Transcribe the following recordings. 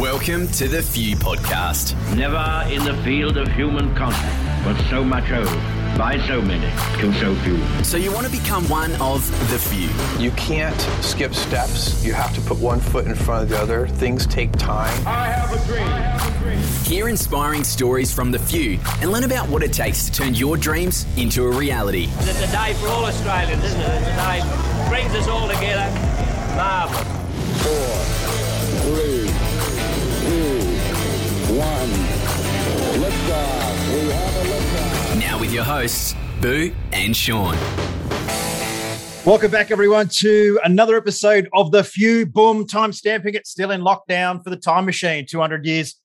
Welcome to the Few Podcast. Never in the field of human contact, but so much owed by so many to so few. So you want to become one of the few. You can't skip steps. You have to put one foot in front of the other. Things take time. I have a dream. Hear inspiring stories from the few and learn about what it takes to turn your dreams into a reality. It's a day for all Australians, isn't it? It's a day that brings us all together. Marvellous. 4, 3, 2, 1. Lift off. We have a lift off. Now with your hosts, Boo and Sean. Welcome back, everyone, to another episode of The Few. Boom, time stamping it, still in lockdown for the time machine. 200 years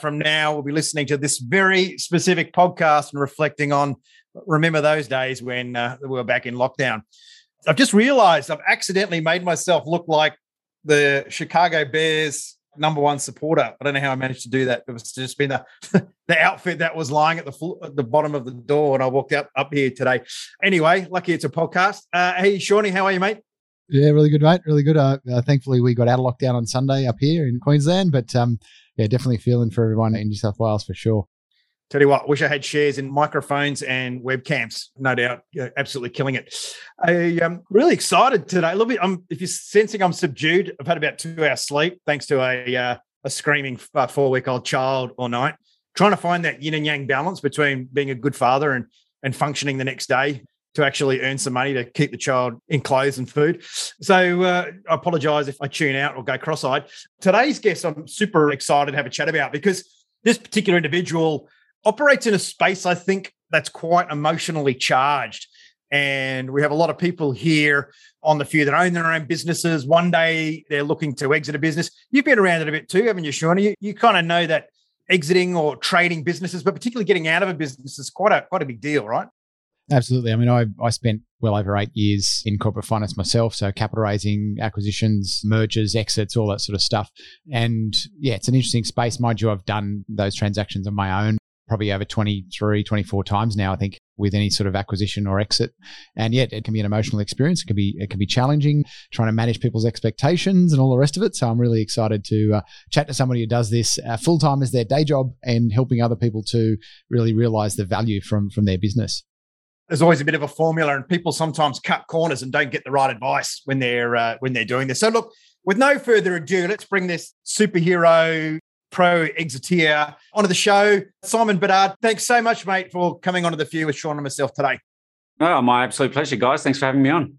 from now, we'll be listening to this very specific podcast and reflecting on, remember those days when we were back in lockdown. I've just realised I've accidentally made myself look like the Chicago Bears number one supporter. I don't know how I managed to do that. It was just been the outfit that was lying at the bottom of the door, and I walked up here today. Anyway, lucky it's a podcast. Hey, Shawnee, how are you, mate? Yeah, really good, mate. Really good. Thankfully, we got out of lockdown on Sunday up here in Queensland, but yeah, definitely feeling for everyone in New South Wales for sure. Tell you what, wish I had shares in microphones and webcams. No doubt, absolutely killing it. I'm really excited today. A little bit. If you're sensing I'm subdued, I've had about 2 hours sleep thanks to a screaming 4-week-old child all night. Trying to find that yin and yang balance between being a good father and functioning the next day to actually earn some money to keep the child in clothes and food. So I apologise if I tune out or go cross-eyed. Today's guest, I'm super excited to have a chat about because this particular individual operates in a space, I think, that's quite emotionally charged. And we have a lot of people here on The Few that own their own businesses. One day they're looking to exit a business. You've been around it a bit too, haven't you, Sean? You kind of know that exiting or trading businesses, but particularly getting out of a business is quite a big deal, right? Absolutely. I mean, I spent well over 8 years in corporate finance myself, so capital raising, acquisitions, mergers, exits, all that sort of stuff. And yeah, it's an interesting space. Mind you, I've done those transactions on my own probably over 23, 24 times now, I think, with any sort of acquisition or exit. And yet it can be an emotional experience. It can be challenging, trying to manage people's expectations and all the rest of it. So I'm really excited to chat to somebody who does this full-time as their day job and helping other people to really realize the value from their business. There's always a bit of a formula, and people sometimes cut corners and don't get the right advice when they're doing this. So look, with no further ado, let's bring this superhero pro exiteer onto the show. Simon Bedard, thanks so much, mate, for coming onto The Few with Sean and myself today. Oh, my absolute pleasure, guys. Thanks for having me on.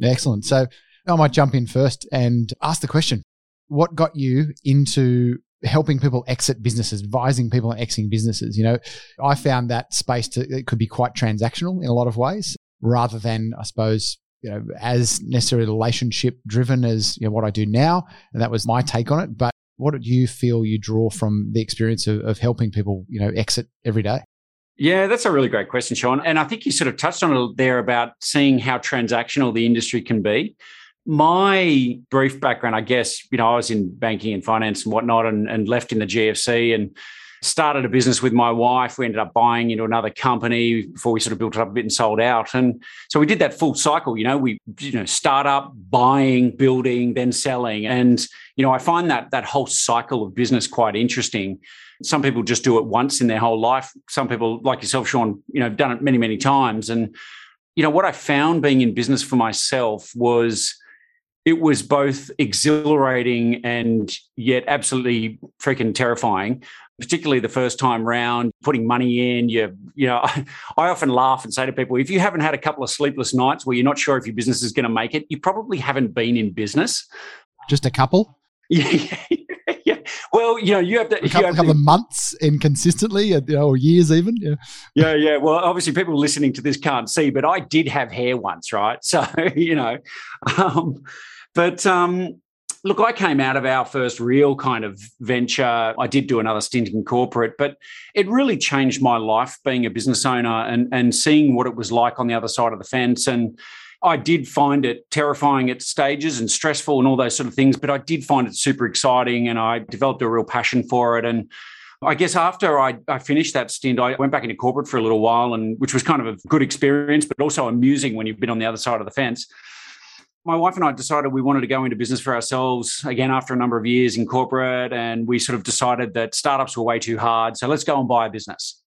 Excellent. So I might jump in first and ask the question. What got you into helping people exit businesses, advising people on exiting businesses? You know, I found that space it could be quite transactional in a lot of ways rather than, I suppose, you know, as necessarily relationship driven as, you know, what I do now. And that was my take on it. But what did you feel you draw from the experience of helping people, you know, exit every day? Yeah, that's a really great question, Sean. And I think you sort of touched on it there about seeing how transactional the industry can be. My brief background, I guess, you know, I was in banking and finance and whatnot and left in the GFC and started a business with my wife. We ended up buying into another company before we sort of built it up a bit and sold out. And so we did that full cycle, you know, start up, buying, building, then selling. And, you know, I find that whole cycle of business quite interesting. Some people just do it once in their whole life. Some people like yourself, Sean, you know, have done it many, many times. And, you know, what I found being in business for myself was it was both exhilarating and yet absolutely freaking terrifying, particularly the first time round, putting money in. You know, I often laugh and say to people, if you haven't had a couple of sleepless nights where you're not sure if your business is going to make it, you probably haven't been in business. Just a couple? Yeah. Well, you know, you have to... A couple of months inconsistently, you know, or years even. Yeah. Well, obviously people listening to this can't see, but I did have hair once, right? So, you know, look, I came out of our first real kind of venture. I did do another stint in corporate, but it really changed my life being a business owner and seeing what it was like on the other side of the fence. And I did find it terrifying at stages and stressful and all those sort of things, but I did find it super exciting and I developed a real passion for it. And I guess after I finished that stint, I went back into corporate for a little while, and which was kind of a good experience, but also amusing when you've been on the other side of the fence. my wife and I decided we wanted to go into business for ourselves again after a number of years in corporate, and we sort of decided that startups were way too hard. So let's go and buy a business.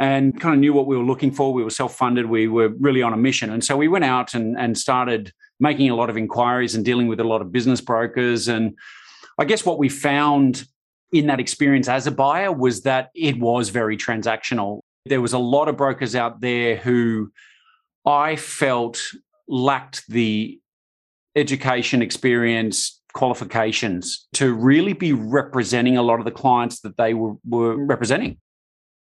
And kind of knew what we were looking for. We were self-funded. We were really on a mission. And so we went out and started making a lot of inquiries and dealing with a lot of business brokers. And I guess what we found in that experience as a buyer was that it was very transactional. There was a lot of brokers out there who I felt lacked the education, experience, qualifications to really be representing a lot of the clients that they were representing.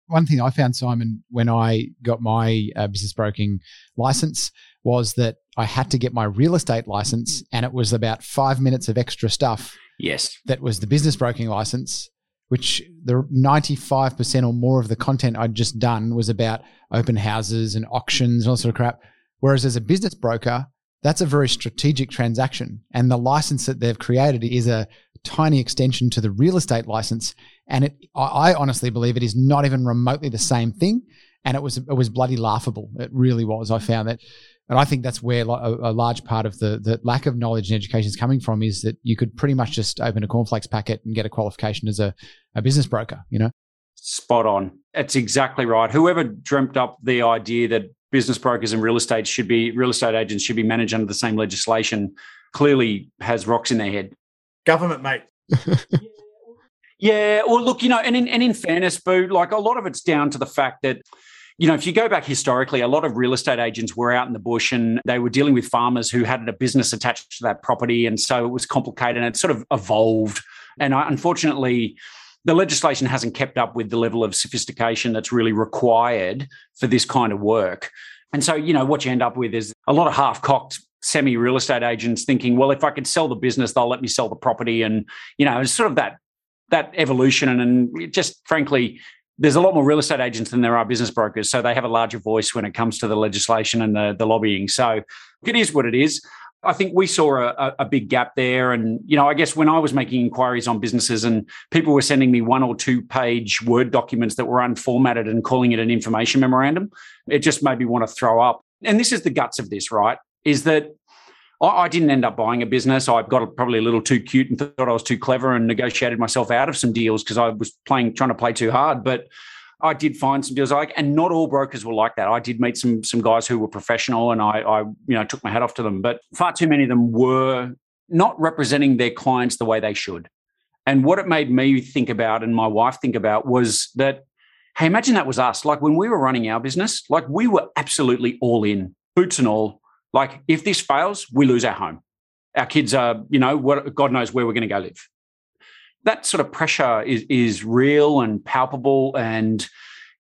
One thing I found, Simon, when I got my business broking license was that I had to get my real estate license, and it was about 5 minutes of extra stuff. Yes. That was the business broking license, which the 95% or more of the content I'd just done was about open houses and auctions and all sort of crap. Whereas as a business broker, that's a very strategic transaction. And the license that they've created is a tiny extension to the real estate license. And I honestly believe it is not even remotely the same thing. And it was bloody laughable. It really was. I found that. And I think that's where a large part of the lack of knowledge and education is coming from, is that you could pretty much just open a cornflakes packet and get a qualification as a business broker, you know? Spot on. That's exactly right. Whoever dreamt up the idea that business brokers and real estate agents should be managed under the same legislation clearly has rocks in their head. Government, mate. Yeah. Well, look, you know, and in fairness, Boo, like a lot of it's down to the fact that, you know, if you go back historically, a lot of real estate agents were out in the bush and they were dealing with farmers who had a business attached to that property. And so it was complicated and it sort of evolved. And unfortunately, the legislation hasn't kept up with the level of sophistication that's really required for this kind of work. And so, you know, what you end up with is a lot of half-cocked semi-real estate agents thinking, well, if I could sell the business, they'll let me sell the property. And, you know, it's sort of that evolution. And it just frankly, there's a lot more real estate agents than there are business brokers, so they have a larger voice when it comes to the legislation and the lobbying. So it is what it is. I think we saw a big gap there. And, you know, I guess when I was making inquiries on businesses and people were sending me 1 or 2 page Word documents that were unformatted and calling it an information memorandum, it just made me want to throw up. And this is the guts of this, right, is that I didn't end up buying a business. I got probably a little too cute and thought I was too clever and negotiated myself out of some deals because I was trying to play too hard. But I did find some deals and not all brokers were like that. I did meet some guys who were professional and I you know, took my hat off to them. But far too many of them were not representing their clients the way they should. And what it made me think about and my wife think about was that, hey, imagine that was us. Like when we were running our business, like we were absolutely all in, boots and all. Like, if this fails, we lose our home. Our kids are, you know, God knows where we're going to go live. That sort of pressure is real and palpable. And,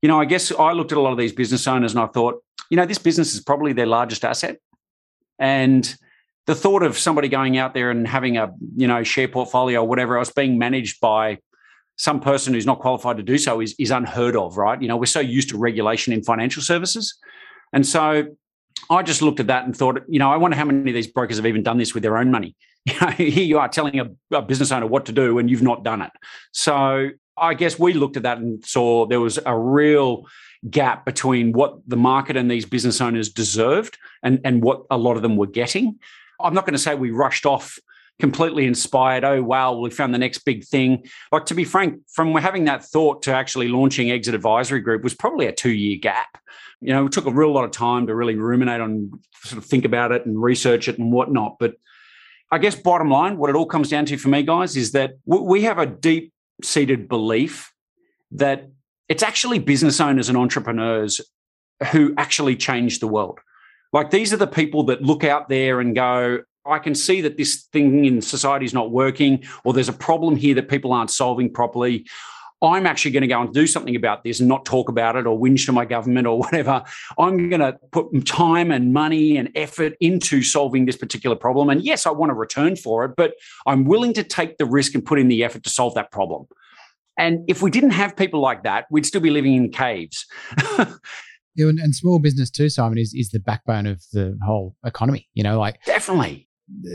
you know, I guess I looked at a lot of these business owners and I thought, you know, this business is probably their largest asset. And the thought of somebody going out there and having a, you know, share portfolio or whatever else being managed by some person who's not qualified to do so is unheard of, right? You know, we're so used to regulation in financial services. And so I just looked at that and thought, you know, I wonder how many of these brokers have even done this with their own money. You know, here you are telling a business owner what to do and you've not done it. So I guess we looked at that and saw there was a real gap between what the market and these business owners deserved and what a lot of them were getting. I'm not going to say we rushed off completely inspired. Oh, wow, we found the next big thing. Like, to be frank, from having that thought to actually launching Exit Advisory Group was probably a 2-year gap. You know, it took a real lot of time to really ruminate on, sort of think about it and research it and whatnot. But I guess bottom line, what it all comes down to for me, guys, is that we have a deep-seated belief that it's actually business owners and entrepreneurs who actually change the world. Like, these are the people that look out there and go, I can see that this thing in society is not working, or there's a problem here that people aren't solving properly. I'm actually going to go and do something about this and not talk about it or whinge to my government or whatever. I'm going to put time and money and effort into solving this particular problem. And yes, I want a return for it, but I'm willing to take the risk and put in the effort to solve that problem. And if we didn't have people like that, we'd still be living in caves. Yeah, and small business too, Simon, is the backbone of the whole economy. You know, like, definitely.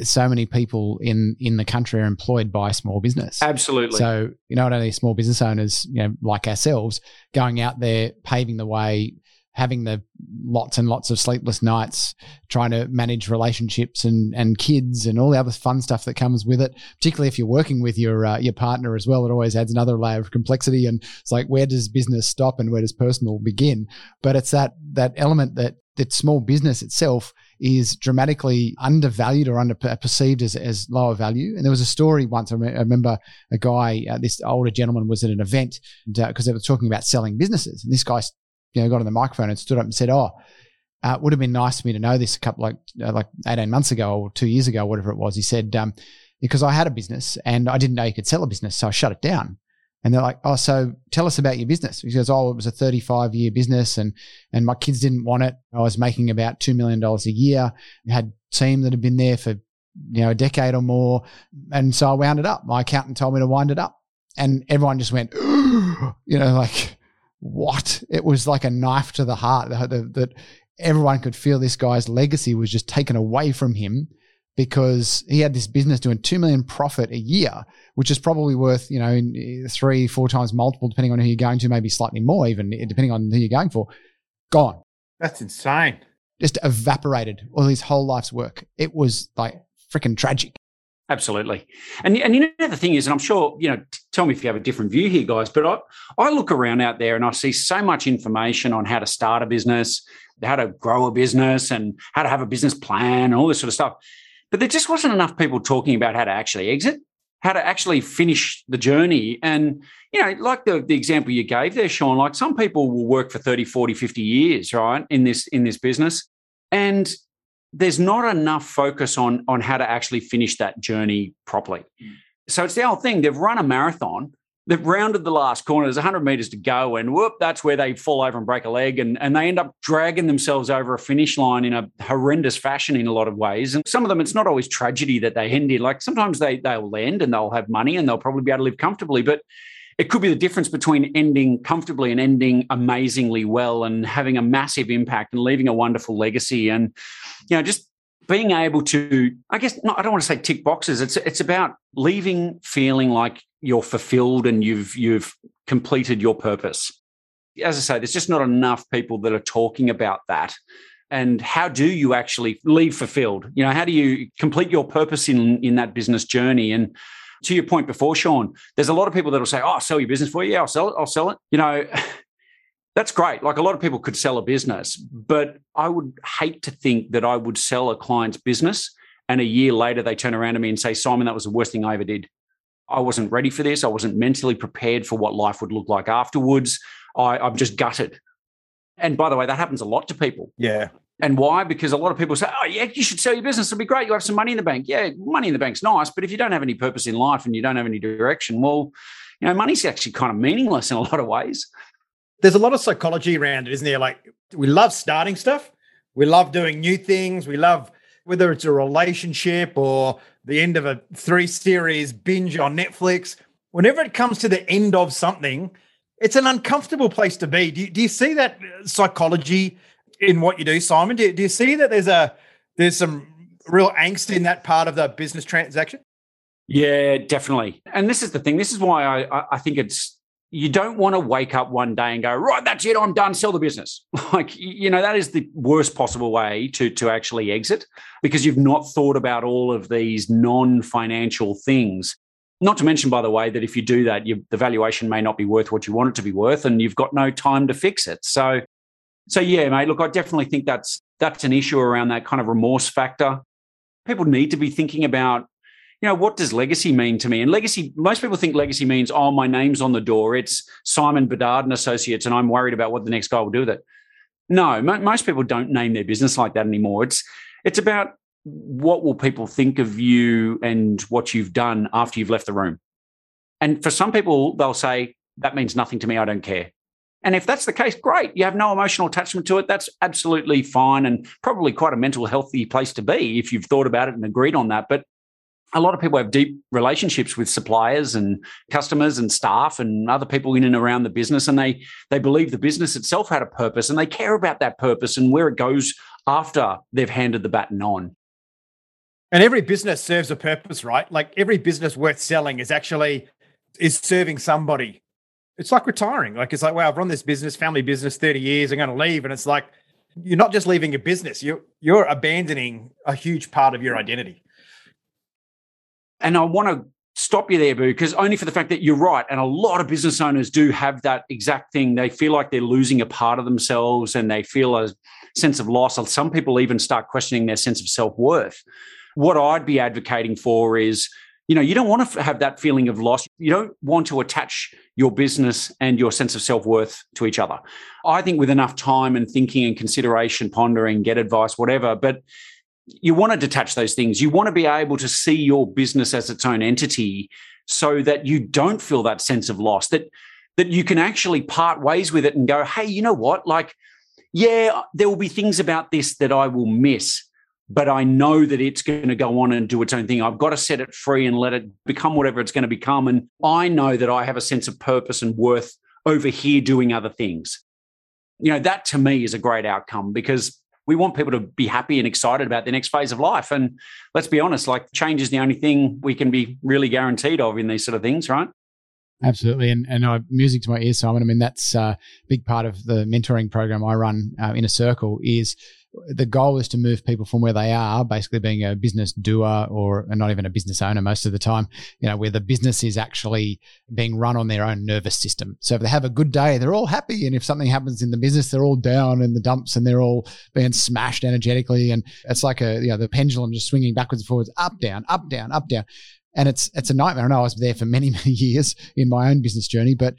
So many people in the country are employed by small business. Absolutely. So, you know, not only small business owners, you know, like ourselves, going out there, paving the way, having the lots and lots of sleepless nights, trying to manage relationships and kids and all the other fun stuff that comes with it, particularly if you're working with your partner as well. It always adds another layer of complexity, and it's like, where does business stop and where does personal begin? But it's that element that small business itself is dramatically undervalued or perceived as lower value. And there was a story once, I remember a guy, this older gentleman was at an event because they were talking about selling businesses. And this guy got on the microphone and stood up and said, it would have been nice for me to know this a couple like 18 months ago or 2 years ago, whatever it was. He said, because I had a business and I didn't know you could sell a business, so I shut it down. And they're like, oh, so tell us about your business. He goes, it was a 35-year business and my kids didn't want it. I was making about $2 million a year. I had a team that had been there for a decade or more. And so I wound it up. My accountant told me to wind it up. And everyone just went, like, what? It was like a knife to the heart that everyone could feel this guy's legacy was just taken away from him, because he had this business doing $2 million profit a year, which is probably worth, 3-4 times multiple, depending on who you're going to, maybe slightly more even, depending on who you're going for. Gone. That's insane. Just evaporated all his whole life's work. It was like freaking tragic. Absolutely. And the thing is, and I'm sure, tell me if you have a different view here, guys, but I look around out there and I see so much information on how to start a business, how to grow a business, and how to have a business plan and all this sort of stuff. But there just wasn't enough people talking about how to actually exit, how to actually finish the journey. And, like the example you gave there, Sean, like some people will work for 30, 40, 50 years, right, in this business. And there's not enough focus on how to actually finish that journey properly. So it's the whole thing. They've run a marathon. They've rounded the last corner. There's 100 metres to go, and that's where they fall over and break a leg, and they end up dragging themselves over a finish line in a horrendous fashion in a lot of ways. And some of them, it's not always tragedy that they end in. Like sometimes they'll end and they'll have money and they'll probably be able to live comfortably, but it could be the difference between ending comfortably and ending amazingly well and having a massive impact and leaving a wonderful legacy. And, just being able to, I guess, I don't want to say tick boxes. It's about leaving feeling like you're fulfilled and you've completed your purpose. As I say, there's just not enough people that are talking about that. And how do you actually leave fulfilled? How do you complete your purpose in that business journey? And to your point before, Sean, there's a lot of people that will say, I'll sell your business for you. Yeah, I'll sell it. That's great. Like a lot of people could sell a business, but I would hate to think that I would sell a client's business and a year later they turn around to me and say, Simon, that was the worst thing I ever did. I wasn't ready for this. I wasn't mentally prepared for what life would look like afterwards. I'm just gutted. And by the way, that happens a lot to people. Yeah. And why? Because a lot of people say, you should sell your business. It'll be great. You'll have some money in the bank. Yeah, money in the bank's nice, but if you don't have any purpose in life and you don't have any direction, well, money's actually kind of meaningless in a lot of ways. There's a lot of psychology around it, isn't there? Like, we love starting stuff. We love doing new things. We love, whether it's a relationship or the end of a 3-series binge on Netflix, whenever it comes to the end of something, it's an uncomfortable place to be. Do you see that psychology in what you do, Simon? Do you see that there's some real angst in that part of the business transaction? Yeah, definitely. And this is the thing. This is why I think it's, you don't want to wake up one day and go, right, that's it, I'm done, sell the business. Like, that is the worst possible way to actually exit, because you've not thought about all of these non-financial things. Not to mention, by the way, that if you do that, the valuation may not be worth what you want it to be worth and you've got no time to fix it. So yeah, mate, look, I definitely think that's an issue around that kind of remorse factor. People need to be thinking about, what does legacy mean to me? And legacy, most people think legacy means, my name's on the door. It's Simon Bedard and Associates, and I'm worried about what the next guy will do with it. No, most people don't name their business like that anymore. It's about what will people think of you and what you've done after you've left the room. And for some people, they'll say, that means nothing to me, I don't care. And if that's the case, great. You have no emotional attachment to it. That's absolutely fine, and probably quite a mental healthy place to be if you've thought about it and agreed on that. But a lot of people have deep relationships with suppliers and customers and staff and other people in and around the business, and they believe the business itself had a purpose and they care about that purpose and where it goes after they've handed the baton on. And every business serves a purpose, right? Like every business worth selling is serving somebody. it's like retiring. Like, it's like, wow, I've run this business, family business, 30 years, I'm going to leave. And it's like, you're not just leaving your business, you're abandoning a huge part of your identity. And I want to stop you there, Boo, because only for the fact that you're right. And a lot of business owners do have that exact thing. They feel like they're losing a part of themselves and they feel a sense of loss. Some people even start questioning their sense of self-worth. What I'd be advocating for is, you know, you don't want to have that feeling of loss. You don't want to attach your business and your sense of self-worth to each other. I think with enough time and thinking and consideration, pondering, get advice, whatever, but you want to detach those things. You want to be able to see your business as its own entity so that you don't feel that sense of loss, that you can actually part ways with it and go, hey, you know what? Like, yeah, there will be things about this that I will miss, but I know that it's going to go on and do its own thing. I've got to set it free and let it become whatever it's going to become. And I know that I have a sense of purpose and worth over here doing other things. You know, that to me is a great outcome, because we want people to be happy and excited about their next phase of life. And let's be honest, like, change is the only thing we can be really guaranteed of in these sort of things, right? Absolutely. And music to my ear, Simon. I mean, that's a big part of the mentoring program I run, Inner Circle, is the goal is to move people from where they are, basically being a business doer or not even a business owner most of the time, you know, where the business is actually being run on their own nervous system. So if they have a good day, they're all happy. And if something happens in the business, they're all down in the dumps and they're all being smashed energetically. And it's like a, you know, the pendulum just swinging backwards and forwards, up, down, up, down, up, down. And it's a nightmare. I know I was there for many, many years in my own business journey, but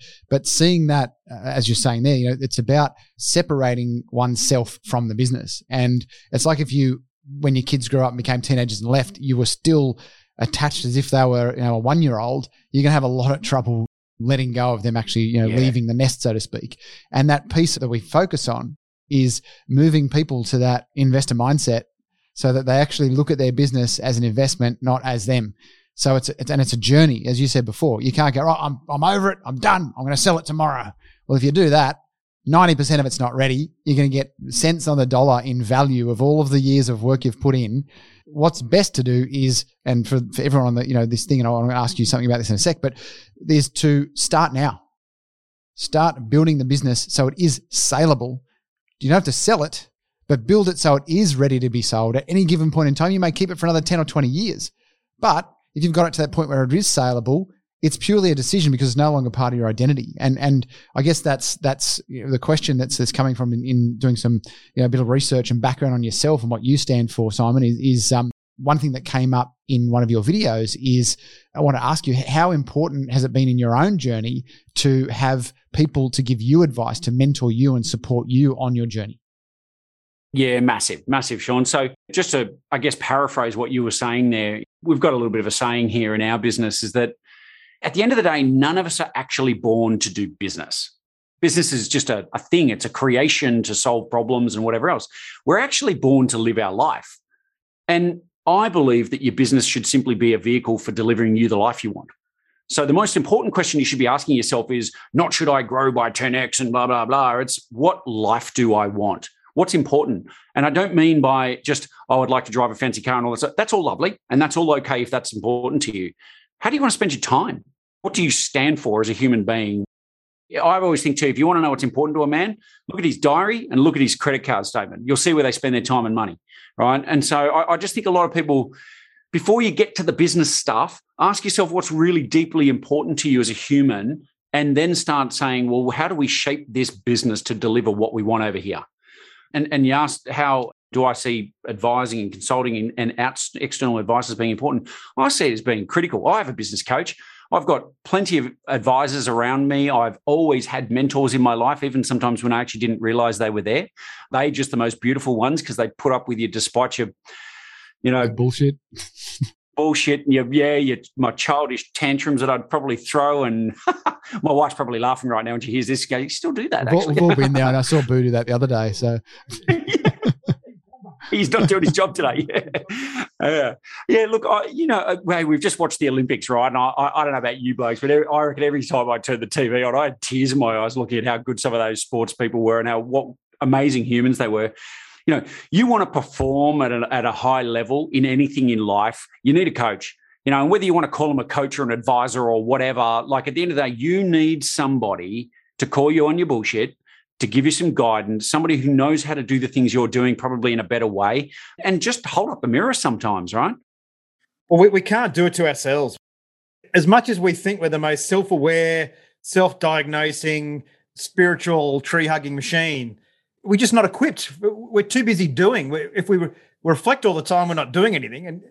seeing that, as you're saying there, you know, it's about separating oneself from the business. And it's like if you, when your kids grew up and became teenagers and left, you were still attached as if they were, you know, a 1-year-old, you're going to have a lot of trouble letting go of them actually, you know, leaving the nest, so to speak. And that piece that we focus on is moving people to that investor mindset so that they actually look at their business as an investment, not as them. So it's a journey, as you said before. You can't go, oh, I'm over it. I'm done. I'm going to sell it tomorrow. Well, if you do that, 90% of it's not ready. You're going to get cents on the dollar in value of all of the years of work you've put in. What's best to do is, and for everyone on the, you know, this thing, and I'm going to ask you something about this in a sec, but is to start now. Start building the business so it is saleable. You don't have to sell it, but build it so it is ready to be sold at any given point in time. You may keep it for another 10 or 20 years, but if you've got it to that point where it is saleable, it's purely a decision because it's no longer part of your identity. And I guess that's you know, the question that's coming from in doing some, you know, a bit of research and background on yourself and what you stand for, Simon, is one thing that came up in one of your videos is I want to ask you, how important has it been in your own journey to have people to give you advice, to mentor you and support you on your journey? Yeah, massive, Sean. So just to, I guess, paraphrase what you were saying there, we've got a little bit of a saying here in our business is that at the end of the day, none of us are actually born to do business. Business is just a thing. It's a creation to solve problems and whatever else. We're actually born to live our life. And I believe that your business should simply be a vehicle for delivering you the life you want. So the most important question you should be asking yourself is not should I grow by 10x and blah, blah, blah. It's what life do I want? What's important? And I don't mean by just, oh, I'd like to drive a fancy car and all that stuff. That's all lovely. And that's all okay if that's important to you. How do you want to spend your time? What do you stand for as a human being? I always think too, if you want to know what's important to a man, look at his diary and look at his credit card statement. You'll see where they spend their time and money, right? And so I just think a lot of people, before you get to the business stuff, ask yourself what's really deeply important to you as a human, and then start saying, well, how do we shape this business to deliver what we want over here? And you asked, how do I see advising and consulting and external advice as being important? I see it as being critical. I have a business coach. I've got plenty of advisors around me. I've always had mentors in my life, even sometimes when I actually didn't realize they were there. They're just the most beautiful ones because they put up with you despite your, you know, bullshit. My childish tantrums that I'd probably throw, and my wife's probably laughing right now when she hears this. Go, you still do that? Actually, we've all been there, and I saw Boo do that the other day. So he's not doing his job today. Yeah. Look, we've just watched the Olympics, right? And I don't know about you blokes, but I reckon every time I turned the TV on, I had tears in my eyes looking at how good some of those sports people were and what amazing humans they were. You know, you want to perform at a high level in anything in life, you need a coach. You know, and whether you want to call them a coach or an advisor or whatever, like at the end of the day, you need somebody to call you on your bullshit, to give you some guidance, somebody who knows how to do the things you're doing probably in a better way, and just hold up the mirror sometimes, right? Well, we can't do it to ourselves. As much as we think we're the most self-aware, self-diagnosing, spiritual tree-hugging machine, we're just not equipped. We're too busy doing. If we reflect all the time, we're not doing anything. And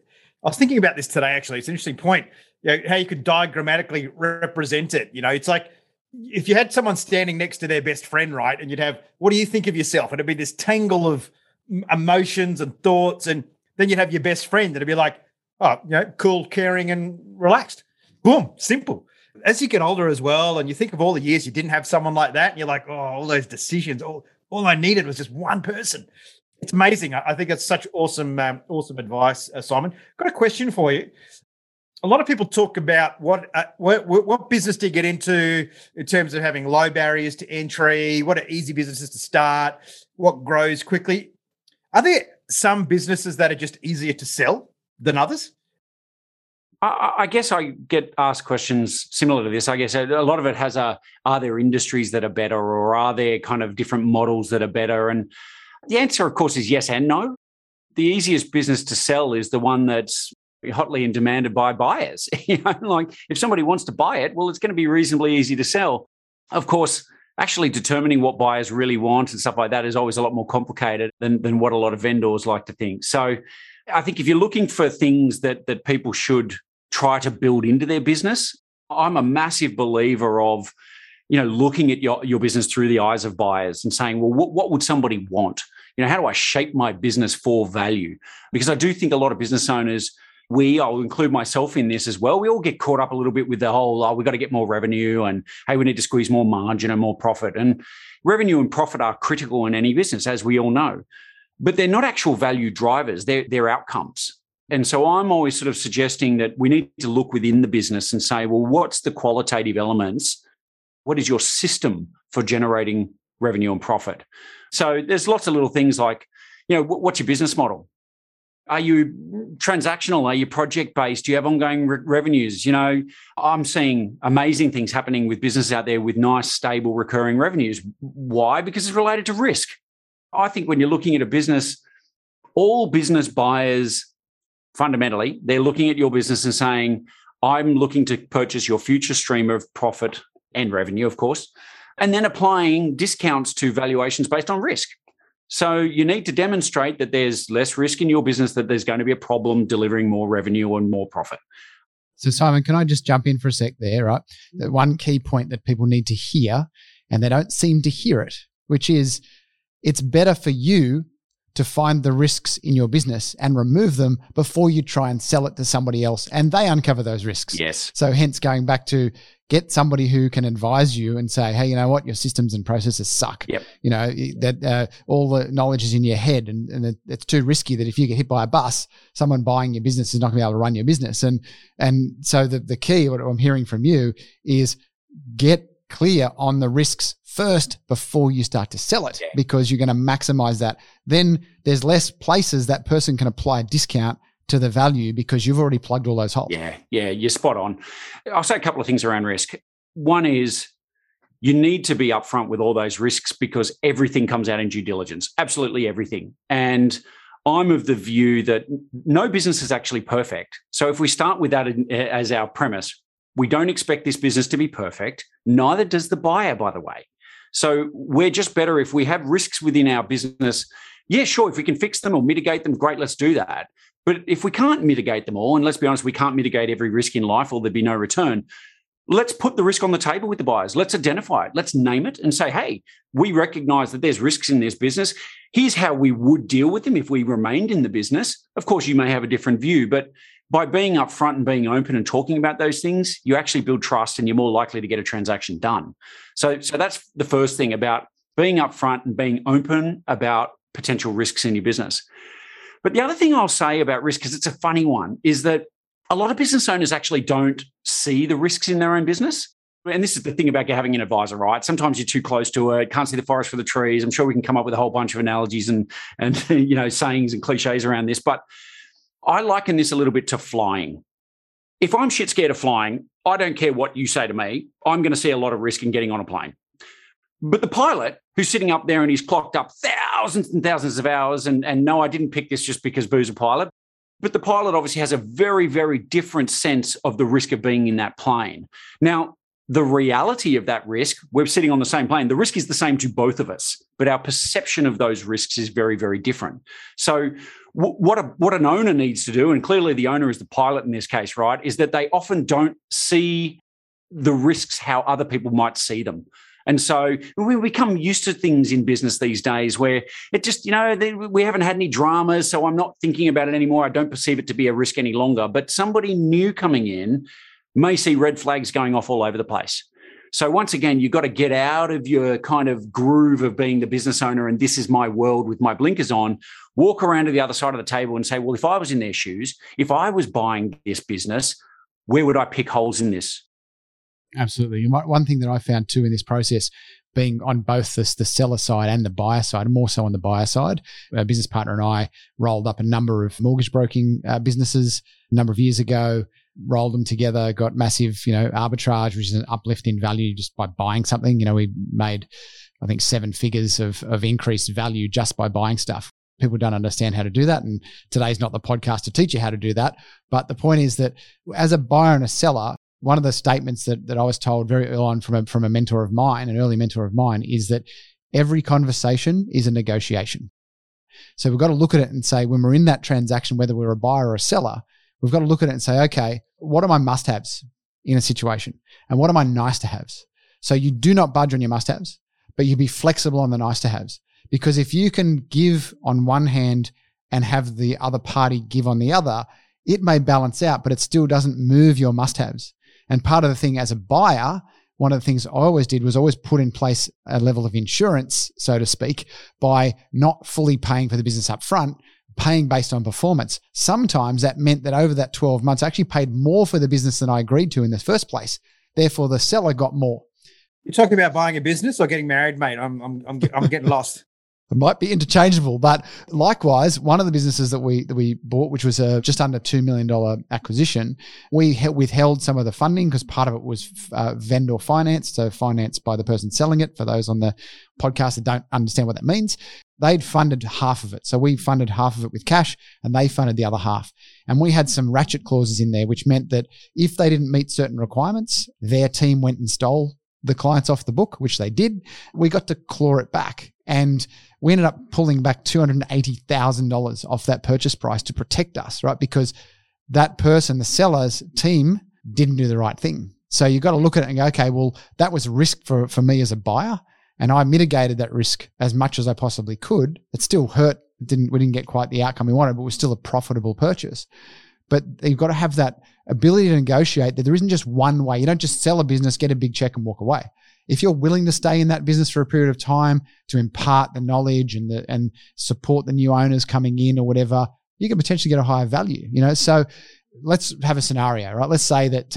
I was thinking about this today, actually. It's an interesting point, you know, how you could diagrammatically represent it. You know, it's like, if you had someone standing next to their best friend, right, and you'd have, what do you think of yourself? And it'd be this tangle of emotions and thoughts, and then you'd have your best friend that'd be like, oh, you know, cool, caring, and relaxed. Boom, simple. As you get older as well, and you think of all the years you didn't have someone like that, and you're like, oh, all those decisions, all I needed was just one person. It's amazing. I think it's such awesome advice, Simon. Got a question for you. A lot of people talk about what business to get into in terms of having low barriers to entry, what are easy businesses to start, what grows quickly. Are there some businesses that are just easier to sell than others? I guess I get asked questions similar to this. I guess a lot of it has are there industries that are better, or are there kind of different models that are better? And the answer, of course, is yes and no. The easiest business to sell is the one that's hotly and demanded by buyers. You know, like if somebody wants to buy it, well, it's going to be reasonably easy to sell. Of course, actually determining what buyers really want and stuff like that is always a lot more complicated than what a lot of vendors like to think. So I think if you're looking for things that people should try to build into their business, I'm a massive believer of, you know, looking at your business through the eyes of buyers and saying, well, what would somebody want? You know, how do I shape my business for value? Because I do think a lot of business owners, I'll include myself in this as well, we all get caught up a little bit with the whole, we've got to get more revenue, and hey, we need to squeeze more margin and more profit. And revenue and profit are critical in any business, as we all know. But they're not actual value drivers, they're outcomes. And so I'm always sort of suggesting that we need to look within the business and say, well, what's the qualitative elements? What is your system for generating revenue and profit? So there's lots of little things like, you know, what's your business model? Are you transactional? Are you project-based? Do you have ongoing revenues? You know, I'm seeing amazing things happening with businesses out there with nice, stable, recurring revenues. Why? Because it's related to risk. I think when you're looking at a business, all business buyers, fundamentally, they're looking at your business and saying, I'm looking to purchase your future stream of profit and revenue, of course, and then applying discounts to valuations based on risk. So you need to demonstrate that there's less risk in your business, that there's going to be a problem delivering more revenue and more profit. So Simon, can I just jump in for a sec there, right? The one key point that people need to hear, and they don't seem to hear it, which is it's better for you to find the risks in your business and remove them before you try and sell it to somebody else and they uncover those risks. Yes. So hence going back to get somebody who can advise you and say, hey, you know what? Your systems and processes suck. Yep. You know, that all the knowledge is in your head and it's too risky that if you get hit by a bus, someone buying your business is not going to be able to run your business. And so the key, what I'm hearing from you is get clear on the risks first before you start to sell it, because you're going to maximize that. Then there's less places that person can apply a discount to the value because you've already plugged all those holes. Yeah, you're spot on. I'll say a couple of things around risk. One is you need to be upfront with all those risks because everything comes out in due diligence, absolutely everything. And I'm of the view that no business is actually perfect. So if we start with that as our premise, we don't expect this business to be perfect. Neither does the buyer, by the way. So we're just better if we have risks within our business. Yeah, sure, if we can fix them or mitigate them, great, let's do that. But if we can't mitigate them all, and let's be honest, we can't mitigate every risk in life or there'd be no return, let's put the risk on the table with the buyers. Let's identify it. Let's name it and say, hey, we recognize that there's risks in this business. Here's how we would deal with them if we remained in the business. Of course, you may have a different view, but by being upfront and being open and talking about those things, you actually build trust and you're more likely to get a transaction done. So that's the first thing about being upfront and being open about potential risks in your business. But the other thing I'll say about risk, because it's a funny one, is that a lot of business owners actually don't see the risks in their own business. And this is the thing about having an advisor, right? Sometimes you're too close to it, can't see the forest for the trees. I'm sure we can come up with a whole bunch of analogies and you know, sayings and cliches around this, but I liken this a little bit to flying. If I'm shit scared of flying, I don't care what you say to me. I'm going to see a lot of risk in getting on a plane. But the pilot who's sitting up there and he's clocked up thousands and thousands of hours, and no, I didn't pick this just because Boo's a pilot, but the pilot obviously has a very, very different sense of the risk of being in that plane. Now, the reality of that risk, we're sitting on the same plane. The risk is the same to both of us, but our perception of those risks is very, very different. So what an owner needs to do, and clearly the owner is the pilot in this case, right, is that they often don't see the risks how other people might see them. And so we become used to things in business these days where it just, you know, we haven't had any dramas, so I'm not thinking about it anymore. I don't perceive it to be a risk any longer. But somebody new coming in may see red flags going off all over the place. So once again, you've got to get out of your kind of groove of being the business owner and this is my world with my blinkers on, walk around to the other side of the table and say, well, if I was in their shoes, if I was buying this business, where would I pick holes in this? Absolutely. One thing that I found too in this process, being on both the seller side and the buyer side, and more so on the buyer side, a business partner and I rolled up a number of mortgage broking businesses a number of years ago, rolled them together, got massive, arbitrage, which is an uplift in value just by buying something. You know, we made, I think, 7 figures of increased value just by buying stuff. People don't understand how to do that. And today's not the podcast to teach you how to do that. But the point is that as a buyer and a seller, one of the statements that I was told very early on from a mentor of mine, an early mentor of mine, is that every conversation is a negotiation. So we've got to look at it and say, when we're in that transaction, whether we're a buyer or a seller, we've got to look at it and say, okay, what are my must-haves in a situation? And what are my nice-to-haves? So you do not budge on your must-haves, but you be flexible on the nice-to-haves. Because if you can give on one hand and have the other party give on the other, it may balance out, but it still doesn't move your must-haves. And part of the thing as a buyer, one of the things I always did was always put in place a level of insurance, so to speak, by not fully paying for the business up front, paying based on performance. Sometimes that meant that over that 12 months, I actually paid more for the business than I agreed to in the first place. Therefore, the seller got more. You're talking about buying a business or getting married, mate? I'm getting lost. It might be interchangeable, but likewise, one of the businesses that we bought, which was a just under $2 million acquisition, we withheld some of the funding because part of it was vendor financed, so financed by the person selling it. For those on the podcast that don't understand what that means, they'd funded half of it. So we funded half of it with cash and they funded the other half. And we had some ratchet clauses in there, which meant that if they didn't meet certain requirements, their team went and stole the clients off the book, which they did. We got to claw it back. And we ended up pulling back $280,000 off that purchase price to protect us, right? Because that person, the seller's team, didn't do the right thing. So you've got to look at it and go, okay, well, that was risk for me as a buyer. And I mitigated that risk as much as I possibly could. It still hurt. We didn't get quite the outcome we wanted, but it was still a profitable purchase. But you've got to have that ability to negotiate that there isn't just one way. You don't just sell a business, get a big check and walk away. If you're willing to stay in that business for a period of time to impart the knowledge and support the new owners coming in or whatever, you can potentially get a higher value, So let's have a scenario, right? Let's say that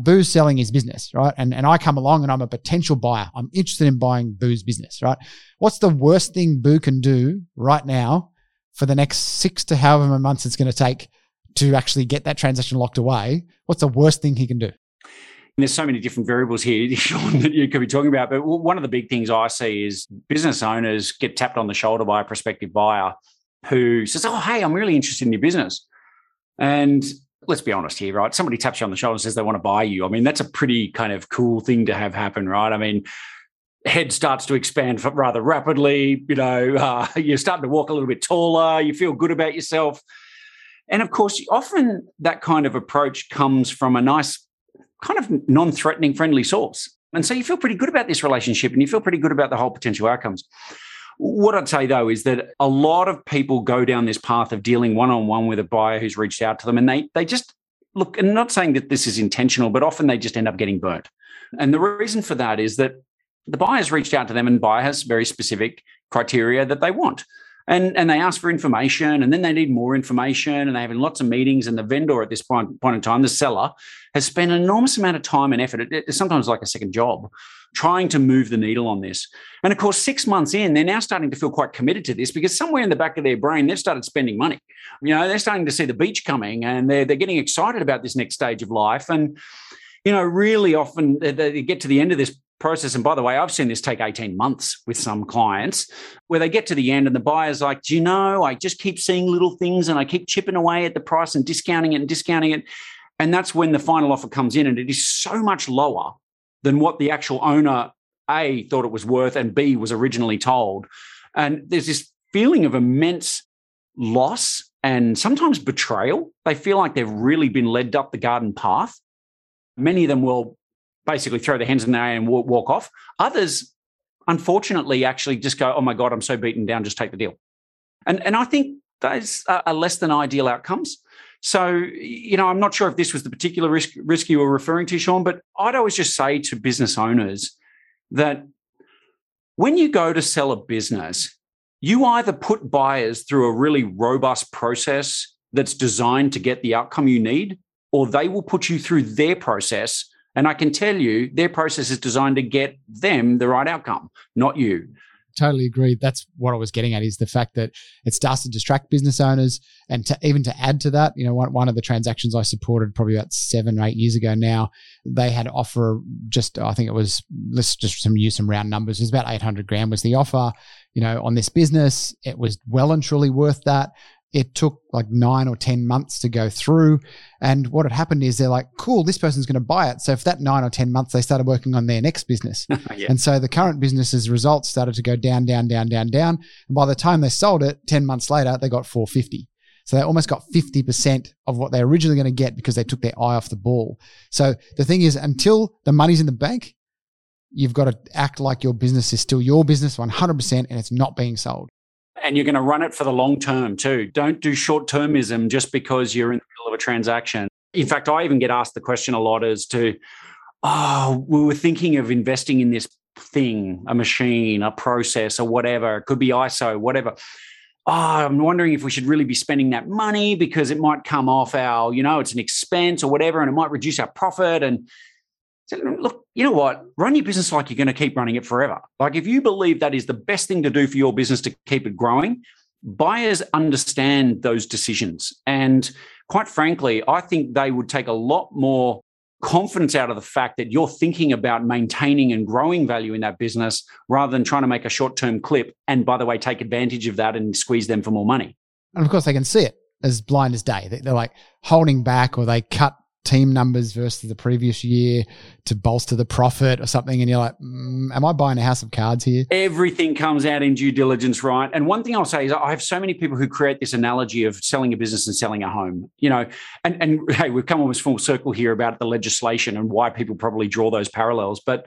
Boo's selling his business, right? And I come along and I'm a potential buyer. I'm interested in buying Boo's business, right? What's the worst thing Boo can do right now for the next 6 to however many months it's going to take to actually get that transaction locked away? What's the worst thing he can do? And there's so many different variables here, Sean, that you could be talking about. But one of the big things I see is business owners get tapped on the shoulder by a prospective buyer who says, oh, hey, I'm really interested in your business. And let's be honest here, right? Somebody taps you on the shoulder and says they want to buy you. I mean, that's a pretty kind of cool thing to have happen, right? I mean, head starts to expand rather rapidly. You're starting to walk a little bit taller. You feel good about yourself. And of course, often that kind of approach comes from a nice, kind of non-threatening, friendly source. And so you feel pretty good about this relationship and you feel pretty good about the whole potential outcomes. What I'd say, though, is that a lot of people go down this path of dealing one-on-one with a buyer who's reached out to them, and they just look, and I'm not saying that this is intentional, but often they just end up getting burnt. And the reason for that is that the buyer's reached out to them and buyer has very specific criteria that they want. And they ask for information, and then they need more information, and they're having lots of meetings, and the vendor at this point in time, the seller, has spent an enormous amount of time and effort, it's sometimes like a second job, trying to move the needle on this. And, of course, 6 months in, they're now starting to feel quite committed to this because somewhere in the back of their brain, they've started spending money. You know, they're starting to see the beach coming, and they're getting excited about this next stage of life. And, you know, really often they get to the end of this process, and by the way, I've seen this take 18 months with some clients, where they get to the end and the buyer's like, do you know, I just keep seeing little things and I keep chipping away at the price and discounting it. And that's when the final offer comes in, and it is so much lower than what the actual owner, A, thought it was worth, and B, was originally told. And there's this feeling of immense loss and sometimes betrayal. They feel like they've really been led up the garden path. Many of them will basically throw their hands in the air and walk off. Others, unfortunately, actually just go, oh, my God, I'm so beaten down, just take the deal. And I think those are less than ideal outcomes. So, you know, I'm not sure if this was the particular risk you were referring to, Sean, but I'd always just say to business owners that when you go to sell a business, you either put buyers through a really robust process that's designed to get the outcome you need, or they will put you through their process. And I can tell you, their process is designed to get them the right outcome, not you. Totally agree. That's what I was getting at, is the fact that it starts to distract business owners. And to, even to add to that, you know, one of the transactions I supported probably about 7 or 8 years ago now, they had offer just, I think it was, let's just use some round numbers, it was about $800,000 was the offer, you know, on this business. It was well and truly worth that. It took like 9 or 10 months to go through. And what had happened is they're like, cool, this person's going to buy it. So for that 9 or 10 months, they started working on their next business. Yeah. And so the current business's results started to go down. And by the time they sold it, 10 months later, they got $450,000. So they almost got 50% of what they were originally going to get because they took their eye off the ball. So the thing is, until the money's in the bank, you've got to act like your business is still your business 100% and it's not being sold. And you're going to run it for the long term too. Don't do short-termism just because you're in the middle of a transaction. In fact, I even get asked the question a lot as to, oh, we were thinking of investing in this thing, a machine, a process or whatever. It could be ISO, whatever. Oh, I'm wondering if we should really be spending that money because it might come off our, you know, it's an expense or whatever, and it might reduce our profit. And look, you know what? Run your business like you're going to keep running it forever. Like if you believe that is the best thing to do for your business to keep it growing, buyers understand those decisions. And quite frankly, I think they would take a lot more confidence out of the fact that you're thinking about maintaining and growing value in that business rather than trying to make a short-term clip and, by the way, take advantage of that and squeeze them for more money. And, of course, they can see it as blind as day. They're like holding back, or they cut team numbers versus the previous year to bolster the profit or something. And you're like, am I buying a house of cards here? Everything comes out in due diligence, right? And one thing I'll say is I have so many people who create this analogy of selling a business and selling a home, you know, and hey, we've come almost full circle here about the legislation and why people probably draw those parallels. But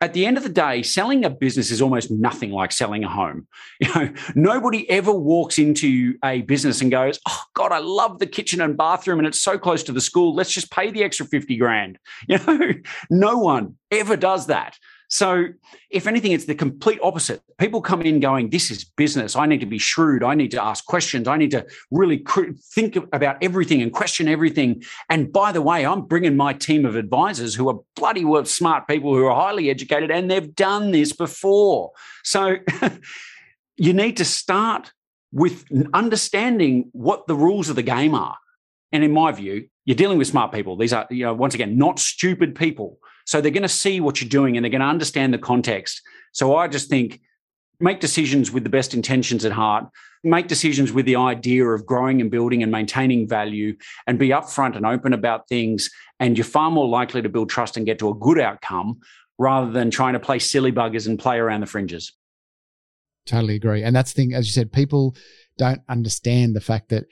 at the end of the day, selling a business is almost nothing like selling a home. You know, nobody ever walks into a business and goes, oh, God, I love the kitchen and bathroom and it's so close to the school. Let's just pay the extra $50,000. You know, no one ever does that. So if anything, it's the complete opposite. People come in going, this is business. I need to be shrewd. I need to ask questions. I need to really think about everything and question everything. And by the way, I'm bringing my team of advisors who are bloody well smart people who are highly educated, and they've done this before. So you need to start with understanding what the rules of the game are. And in my view, you're dealing with smart people. These are, you know, once again, not stupid people. So they're going to see what you're doing and they're going to understand the context. So I just think make decisions with the best intentions at heart, make decisions with the idea of growing and building and maintaining value, and be upfront and open about things. And you're far more likely to build trust and get to a good outcome rather than trying to play silly buggers and play around the fringes. Totally agree. And that's the thing, as you said, people don't understand the fact that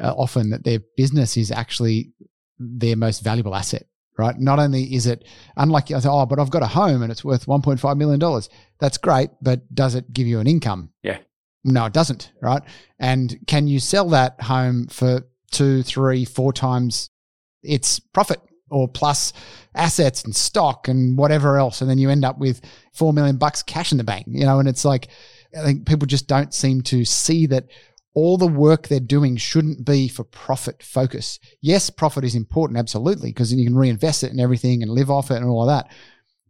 often that their business is actually their most valuable asset. Right? Not only is it unlucky, I say, oh, but I've got a home and it's worth $1.5 million. That's great, but does it give you an income? Yeah. No, it doesn't, right? And can you sell that home for 2, 3, 4 times its profit, or plus assets and stock and whatever else? And then you end up with $4 million cash in the bank, you know, and it's like, I think people just don't seem to see that all the work they're doing shouldn't be for profit focus. Yes, profit is important, absolutely, because then you can reinvest it and everything and live off it and all of that.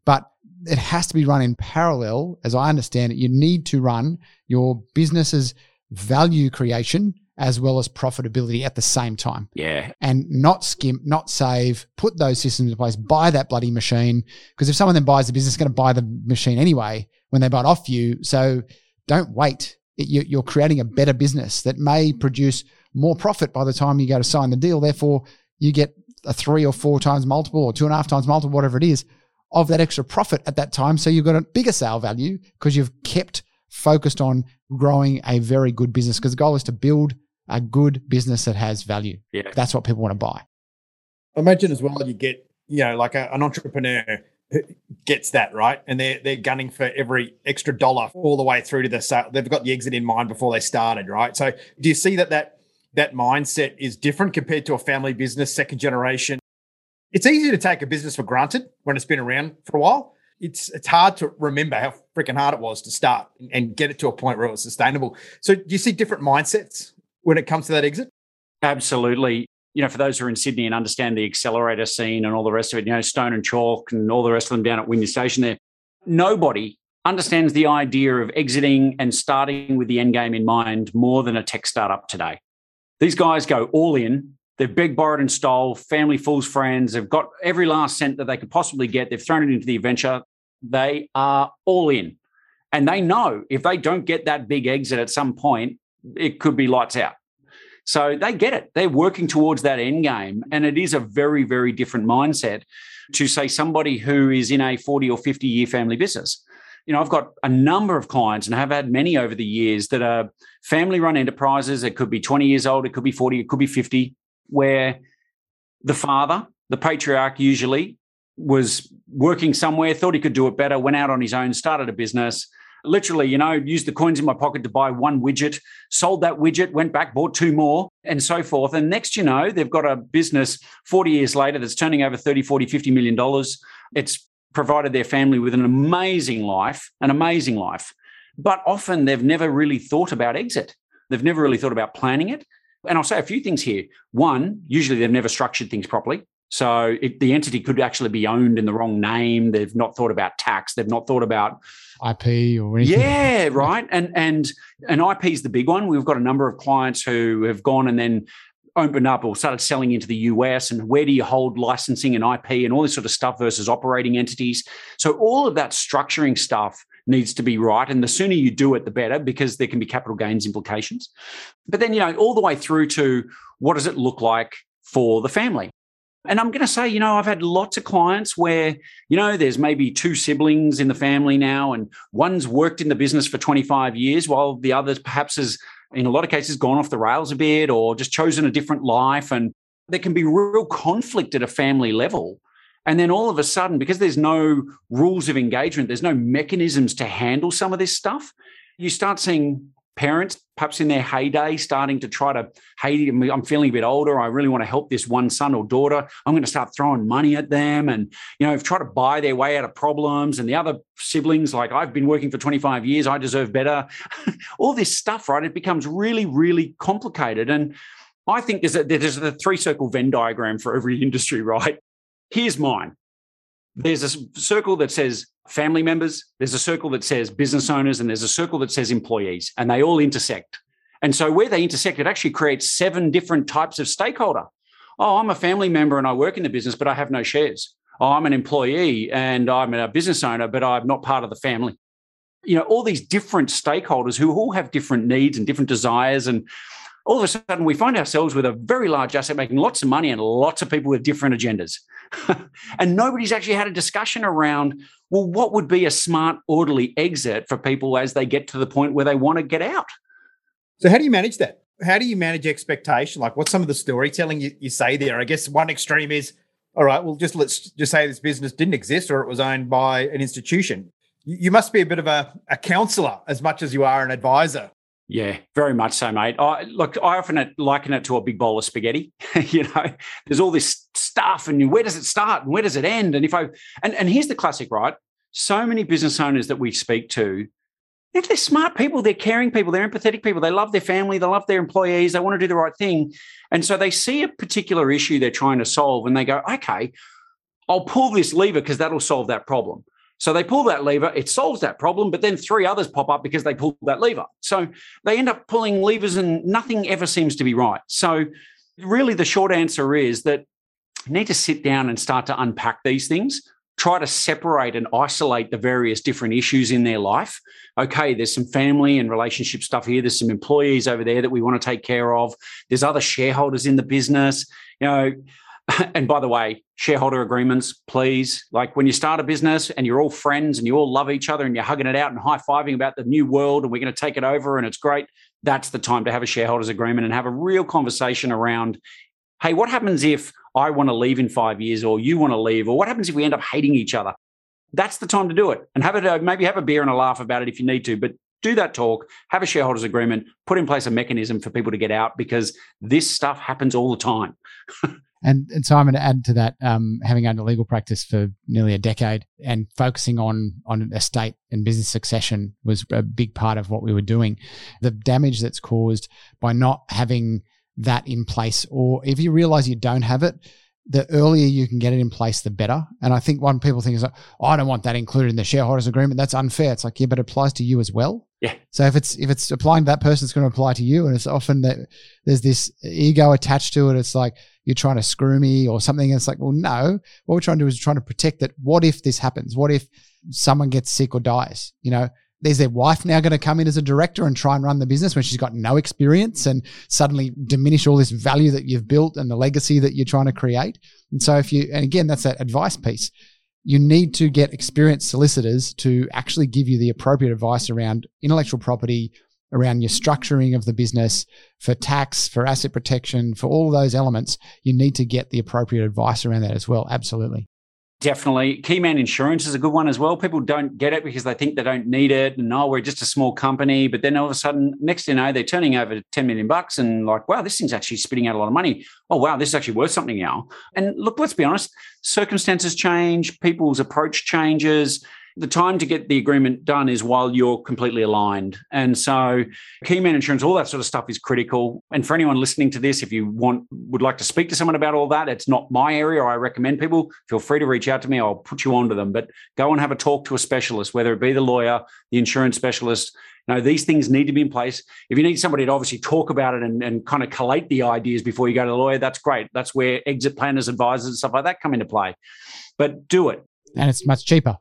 But it has to be run in parallel, as I understand it. You need to run your business's value creation as well as profitability at the same time. Yeah. And not skimp, not save, put those systems in place, buy that bloody machine. Because if someone then buys the business, it's going to buy the machine anyway when they buy it off you. So don't wait. You're creating a better business that may produce more profit by the time you go to sign the deal. Therefore, you get a 3 or 4 times multiple or 2.5 times multiple, whatever it is, of that extra profit at that time. So you've got a bigger sale value because you've kept focused on growing a very good business, because the goal is to build a good business that has value. Yeah. That's what people want to buy. I imagine as well you get, like an entrepreneur gets that, right? And they're gunning for every extra dollar all the way through to the sale. They've got the exit in mind before they started, right? So do you see that mindset is different compared to a family business, second generation? It's easy to take a business for granted when it's been around for a while. It's hard to remember how freaking hard it was to start and get it to a point where it was sustainable. So do you see different mindsets when it comes to that exit? Absolutely. For those who are in Sydney and understand the accelerator scene and all the rest of it, Stone and Chalk and all the rest of them down at Windy Station there, nobody understands the idea of exiting and starting with the end game in mind more than a tech startup today. These guys go all in. They've begged, borrowed and stole, family, fools, friends. They've got every last cent that they could possibly get. They've thrown it into the adventure. They are all in. And they know if they don't get that big exit at some point, it could be lights out. So they get it. They're working towards that end game. And it is a very, very different mindset to, say, somebody who is in a 40 or 50-year family business. I've got a number of clients and have had many over the years that are family-run enterprises. It could be 20 years old. It could be 40. It could be 50, where the father, the patriarch usually, was working somewhere, thought he could do it better, went out on his own, started a business. Literally, used the coins in my pocket to buy one widget, sold that widget, went back, bought 2 more, and so forth. And next, they've got a business 40 years later that's turning over $30, $40, $50 million. It's provided their family with an amazing life. But often they've never really thought about exit. They've never really thought about planning it. And I'll say a few things here. One, usually they've never structured things properly. So the entity could actually be owned in the wrong name. They've not thought about tax. They've not thought about IP or anything. Yeah, right. And IP is the big one. We've got a number of clients who have gone and then opened up or started selling into the US, and where do you hold licensing and IP and all this sort of stuff versus operating entities. So all of that structuring stuff needs to be right. And the sooner you do it, the better, because there can be capital gains implications. But then, all the way through to what does it look like for the family? And I'm going to say, I've had lots of clients where, there's maybe 2 siblings in the family now, and one's worked in the business for 25 years while the other perhaps has, in a lot of cases, gone off the rails a bit or just chosen a different life. And there can be real conflict at a family level. And then all of a sudden, because there's no rules of engagement, there's no mechanisms to handle some of this stuff, you start seeing parents, perhaps in their heyday, starting to try to, hey, I'm feeling a bit older, I really want to help this one son or daughter, I'm going to start throwing money at them and, try to buy their way out of problems. And the other siblings, like, I've been working for 25 years, I deserve better. All this stuff, right? It becomes really, really complicated. And I think there's a 3-circle Venn diagram for every industry, right? Here's mine. There's a circle that says family members, there's a circle that says business owners, and there's a circle that says employees, and they all intersect. And so where they intersect, it actually creates 7 different types of stakeholder. Oh, I'm a family member and I work in the business, but I have no shares. Oh, I'm an employee and I'm a business owner, but I'm not part of the family. All these different stakeholders who all have different needs and different desires. And all of a sudden, we find ourselves with a very large asset making lots of money and lots of people with different agendas. And nobody's actually had a discussion around, well, what would be a smart, orderly exit for people as they get to the point where they want to get out? So how do you manage that? How do you manage expectation? Like, what's some of the storytelling you say there? I guess one extreme is, all right, well, let's just say this business didn't exist or it was owned by an institution. You must be a bit of a counsellor as much as you are an advisor. Yeah, very much so, mate. I often liken it to a big bowl of spaghetti. There's all this stuff, and where does it start and where does it end? And here's the classic, right? So many business owners that we speak to If they're smart people, they're caring people, they're empathetic people, they love their family, they love their employees, they want to do the right thing. And so they see a particular issue they're trying to solve and they go, okay, I'll pull this lever because that'll solve that problem. So they pull that lever, it solves that problem, but then three others pop up because they pulled that lever. So they end up pulling levers and nothing ever seems to be right. So really the short answer is that you need to sit down and start to unpack these things. Try to separate and isolate the various different issues in their life. Okay, there's some family and relationship stuff here. There's some employees over there that we want to take care of. There's other shareholders in the business, you know. And by the way, shareholder agreements, please. Like when you start a business and you're all friends and you all love each other and you're hugging it out and high-fiving about the new world and we're going to take it over and it's great, that's the time to have a shareholders agreement and have a real conversation around, hey, what happens if I want to leave in 5 years or you want to leave, or what happens if we end up hating each other? That's the time to do it. And have it, maybe have a beer and a laugh about it if you need to, but do that talk, have a shareholders agreement, put in place a mechanism for people to get out because this stuff happens all the time. And Simon, to add to that, having owned a legal practice for nearly a decade and focusing on estate and business succession was a big part of what we were doing. The damage that's caused by not having that in place, or if you realize you don't have it, the earlier you can get it in place, the better. And I think one people think is like, oh, I don't want that included in the shareholders agreement. That's unfair. It's like, yeah, but it applies to you as well. Yeah. So if it's applying to that person, it's going to apply to you. And it's often that there's this ego attached to it. It's like, you're trying to screw me or something. And it's like, well, no, what we're trying to do is trying to protect that. What if this happens? What if someone gets sick or dies? You know, is their wife now going to come in as a director and try and run the business when she's got no experience and suddenly diminish all this value that you've built and the legacy that you're trying to create? And so and again, that's that advice piece. You need to get experienced solicitors to actually give you the appropriate advice around intellectual property, around your structuring of the business, for tax, for asset protection, for all those elements. You need to get the appropriate advice around that as well. Absolutely. Definitely. Keyman Insurance is a good one as well. People don't get it because they think they don't need it. And we're just a small company. But then all of a sudden, next thing you know, they're turning over $10 million and like, wow, this thing's actually spitting out a lot of money. Oh, wow, this is actually worth something now. And look, let's be honest, circumstances change, people's approach changes. The time to get the agreement done is while you're completely aligned. And so keyman insurance, all that sort of stuff is critical. And for anyone listening to this, if you would like to speak to someone about all that, it's not my area. I recommend people, feel free to reach out to me. I'll put you onto them. But go and have a talk to a specialist, whether it be the lawyer, the insurance specialist. No, these things need to be in place. If you need somebody to obviously talk about it and kind of collate the ideas before you go to the lawyer, that's great. That's where exit planners, advisors, and stuff like that come into play. But do it. And it's much cheaper.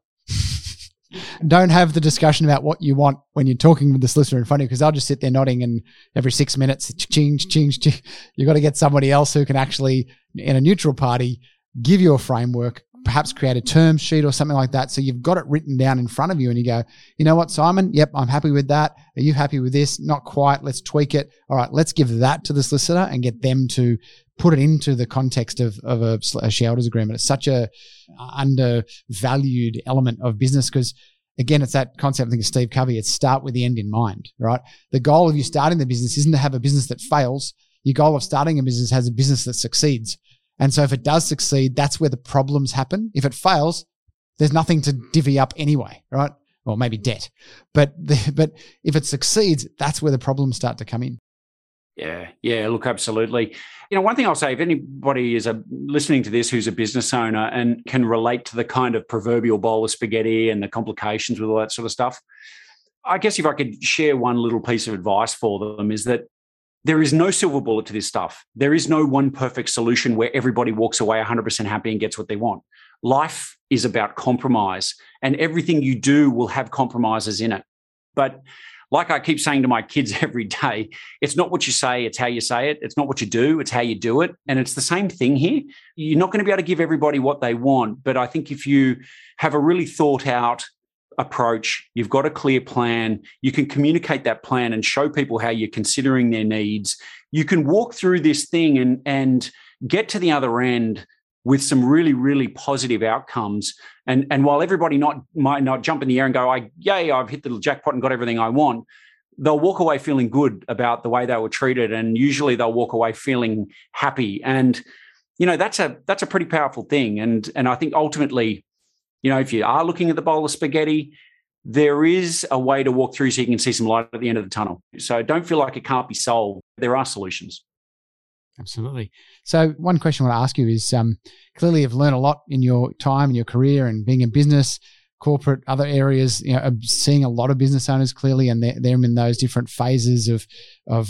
Don't have the discussion about what you want when you're talking with the solicitor in front of you, because they'll just sit there nodding and every 6 minutes, change, change, change. You've got to get somebody else who can actually, in a neutral party, give you a framework, perhaps create a term sheet or something like that. So you've got it written down in front of you and you go, you know what, Simon? Yep, I'm happy with that. Are you happy with this? Not quite. Let's tweak it. All right, let's give that to the solicitor and get them to put it into the context of a shareholders agreement. It's such a undervalued element of business because, again, it's that concept, I think, of Steve Covey. It's start with the end in mind, right? The goal of you starting the business isn't to have a business that fails. Your goal of starting a business has a business that succeeds. And so if it does succeed, that's where the problems happen. If it fails, there's nothing to divvy up anyway, right? Or maybe debt. But if it succeeds, that's where the problems start to come in. Yeah, look, absolutely. You know, one thing I'll say, if anybody is listening to this who's a business owner and can relate to the kind of proverbial bowl of spaghetti and the complications with all that sort of stuff, I guess if I could share one little piece of advice for them is that there is no silver bullet to this stuff. There is no one perfect solution where everybody walks away 100% happy and gets what they want. Life is about compromise, and everything you do will have compromises in it. But like I keep saying to my kids every day, it's not what you say, it's how you say it. It's not what you do, it's how you do it. And it's the same thing here. You're not going to be able to give everybody what they want. But I think if you have a really thought out approach, you've got a clear plan, you can communicate that plan and show people how you're considering their needs. You can walk through this thing and get to the other end with some really, really positive outcomes. And while everybody might not jump in the air and go, I've hit the jackpot and got everything I want, they'll walk away feeling good about the way they were treated. And usually they'll walk away feeling happy. And, you know, that's a pretty powerful thing. And I think ultimately, you know, if you are looking at the bowl of spaghetti, there is a way to walk through so you can see some light at the end of the tunnel. So don't feel like it can't be solved. There are solutions. Absolutely. So one question I want to ask you is, clearly you've learned a lot in your time and your career and being in business, corporate, other areas, you know, seeing a lot of business owners clearly, and they're in those different phases of,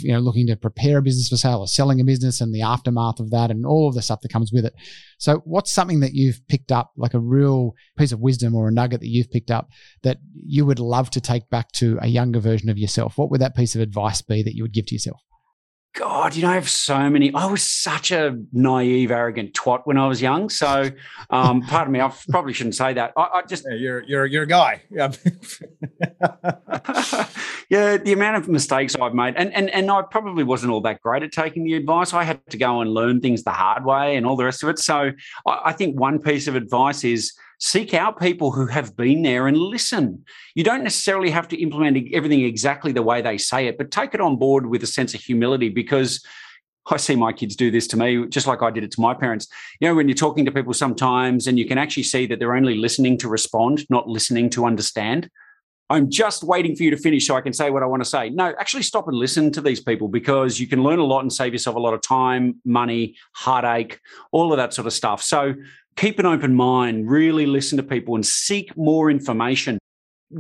you know, looking to prepare a business for sale or selling a business and the aftermath of that and all of the stuff that comes with it. So what's something that you've picked up, like a real piece of wisdom or a nugget that you've picked up that you would love to take back to a younger version of yourself? What would that piece of advice be that you would give to yourself? God, you know, I have so many. I was such a naive, arrogant twat when I was young. So, pardon me, I probably shouldn't say that. I just you're a guy. Yeah. Yeah, the amount of mistakes I've made, and I probably wasn't all that great at taking the advice. I had to go and learn things the hard way and all the rest of it. So, I think one piece of advice is, seek out people who have been there and listen. You don't necessarily have to implement everything exactly the way they say it, but take it on board with a sense of humility, because I see my kids do this to me, just like I did it to my parents. You know, when you're talking to people sometimes and you can actually see that they're only listening to respond, not listening to understand. I'm just waiting for you to finish so I can say what I want to say. No, actually stop and listen to these people, because you can learn a lot and save yourself a lot of time, money, heartache, all of that sort of stuff. So keep an open mind, really listen to people and seek more information.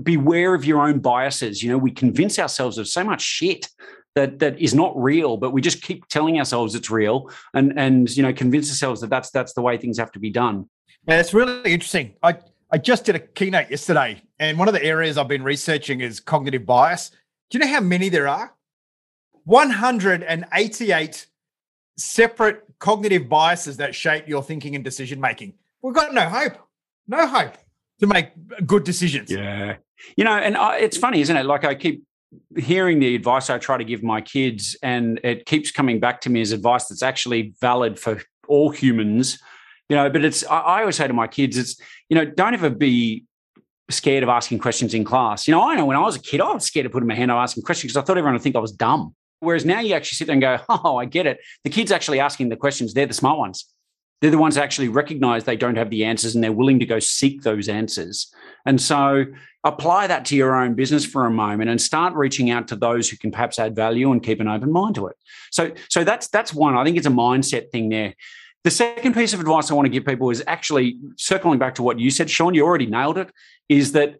Beware of your own biases. You know, we convince ourselves of so much shit that is not real, but we just keep telling ourselves it's real and you know, convince ourselves that that's the way things have to be done. Yeah, it's really interesting. I just did a keynote yesterday, and one of the areas I've been researching is cognitive bias. Do you know how many there are? 188 separate cognitive biases that shape your thinking and decision-making. We've got no hope to make good decisions. Yeah. You know, and it's funny, isn't it? Like I keep hearing the advice I try to give my kids, and it keeps coming back to me as advice that's actually valid for all humans. You know, but I always say to my kids, it's, you know, don't ever be scared of asking questions in class. You know, I know when I was a kid, I was scared of putting my hand up asking questions because I thought everyone would think I was dumb. Whereas now you actually sit there and go, oh, I get it. The kids actually asking the questions, they're the smart ones. They're the ones that actually recognize they don't have the answers and they're willing to go seek those answers. And so apply that to your own business for a moment and start reaching out to those who can perhaps add value and keep an open mind to it. So that's one. I think it's a mindset thing there. The second piece of advice I want to give people is actually circling back to what you said, Sean, you already nailed it, is that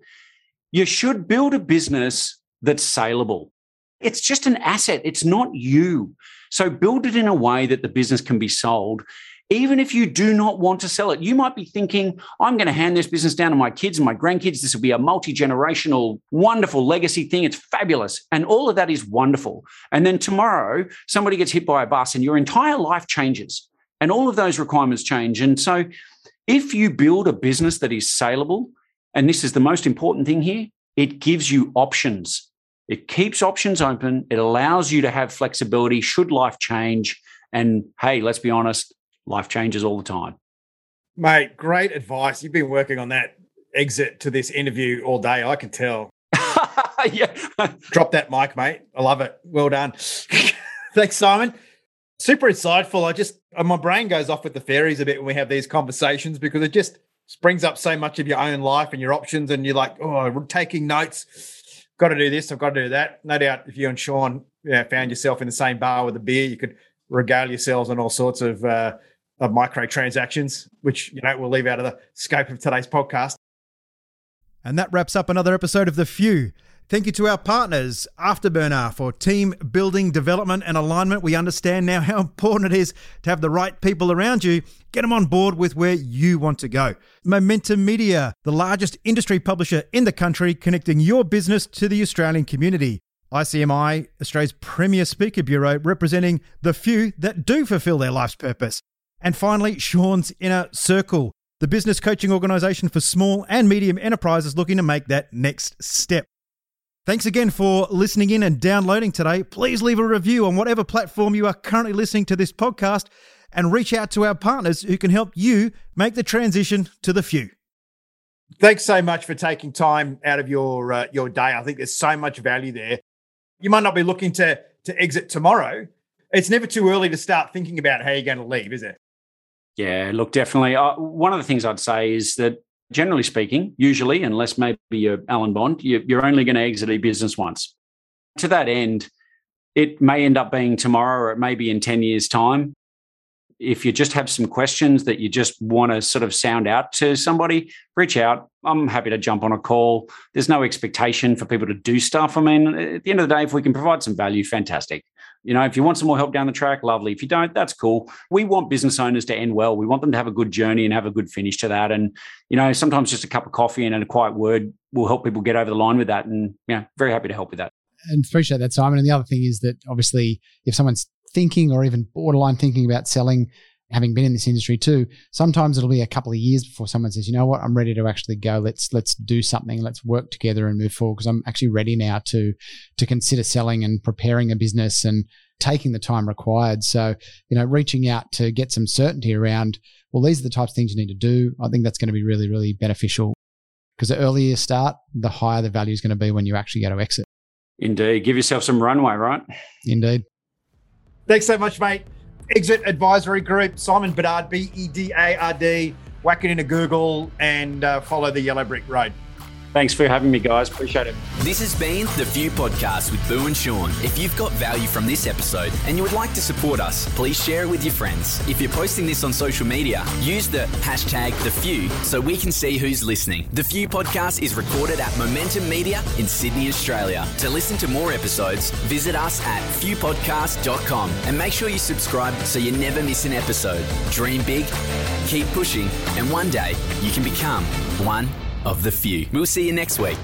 you should build a business that's saleable. It's just an asset. It's not you. So build it in a way that the business can be sold. Even if you do not want to sell it, you might be thinking, I'm going to hand this business down to my kids and my grandkids. This will be a multi-generational, wonderful legacy thing. It's fabulous. And all of that is wonderful. And then tomorrow, somebody gets hit by a bus and your entire life changes. And all of those requirements change. And so if you build a business that is saleable, and this is the most important thing here, it gives you options. It keeps options open. It allows you to have flexibility should life change. And hey, let's be honest, life changes all the time. Mate, great advice. You've been working on that exit to this interview all day, I can tell. Yeah. Drop that mic, mate. I love it. Well done. Thanks, Simon. Super insightful. My brain goes off with the fairies a bit when we have these conversations, because it just springs up so much of your own life and your options, and you're like, oh, we're taking notes. Got to do this. I've got to do that. No doubt if you and Sean found yourself in the same bar with a beer, you could regale yourselves on all sorts of microtransactions, which, you know, we'll leave out of the scope of today's podcast. And that wraps up another episode of The Few. Thank you to our partners, Afterburner, for team building, development and alignment. We understand now how important it is to have the right people around you. Get them on board with where you want to go. Momentum Media, the largest industry publisher in the country, connecting your business to the Australian community. ICMI, Australia's premier speaker bureau, representing the few that do fulfill their life's purpose. And finally, Sean's Inner Circle, the business coaching organisation for small and medium enterprises looking to make that next step. Thanks again for listening in and downloading today. Please leave a review on whatever platform you are currently listening to this podcast, and reach out to our partners who can help you make the transition to the few. Thanks so much for taking time out of your day. I think there's so much value there. You might not be looking to exit tomorrow. It's never too early to start thinking about how you're going to leave, is it? Yeah, look, definitely. One of the things I'd say is that generally speaking, usually, unless maybe you're Alan Bond, you're only going to exit a business once. To that end, it may end up being tomorrow or it may be in 10 years' time. If you just have some questions that you just want to sort of sound out to somebody, reach out. I'm happy to jump on a call. There's no expectation for people to do stuff. I mean, at the end of the day, if we can provide some value, fantastic. You know, if you want some more help down the track, lovely. If you don't, that's cool. We want business owners to end well. We want them to have a good journey and have a good finish to that. And, you know, sometimes just a cup of coffee and a quiet word will help people get over the line with that. And, yeah, very happy to help with that. And appreciate that, Simon. And the other thing is that obviously if someone's thinking or even borderline thinking about selling, having been in this industry too, sometimes it'll be a couple of years before someone says, you know what, I'm ready to actually go. Let's do something. Let's work together and move forward, because I'm actually ready now to consider selling and preparing a business and taking the time required. So, you know, reaching out to get some certainty around, well, these are the types of things you need to do. I think that's going to be really, really beneficial, because the earlier you start, the higher the value is going to be when you actually go to exit. Indeed. Give yourself some runway, right? Indeed. Thanks so much, mate. Exit Advisory Group, Simon Bedard, B-E-D-A-R-D. Whack it into Google and follow the yellow brick road. Thanks for having me, guys. Appreciate it. This has been The View Podcast with Boo and Sean. If you've got value from this episode and you would like to support us, please share it with your friends. If you're posting this on social media, use the hashtag TheView so we can see who's listening. The View Podcast is recorded at Momentum Media in Sydney, Australia. To listen to more episodes, visit us at viewpodcast.com and make sure you subscribe so you never miss an episode. Dream big, keep pushing, and one day you can become one of the few. We'll see you next week.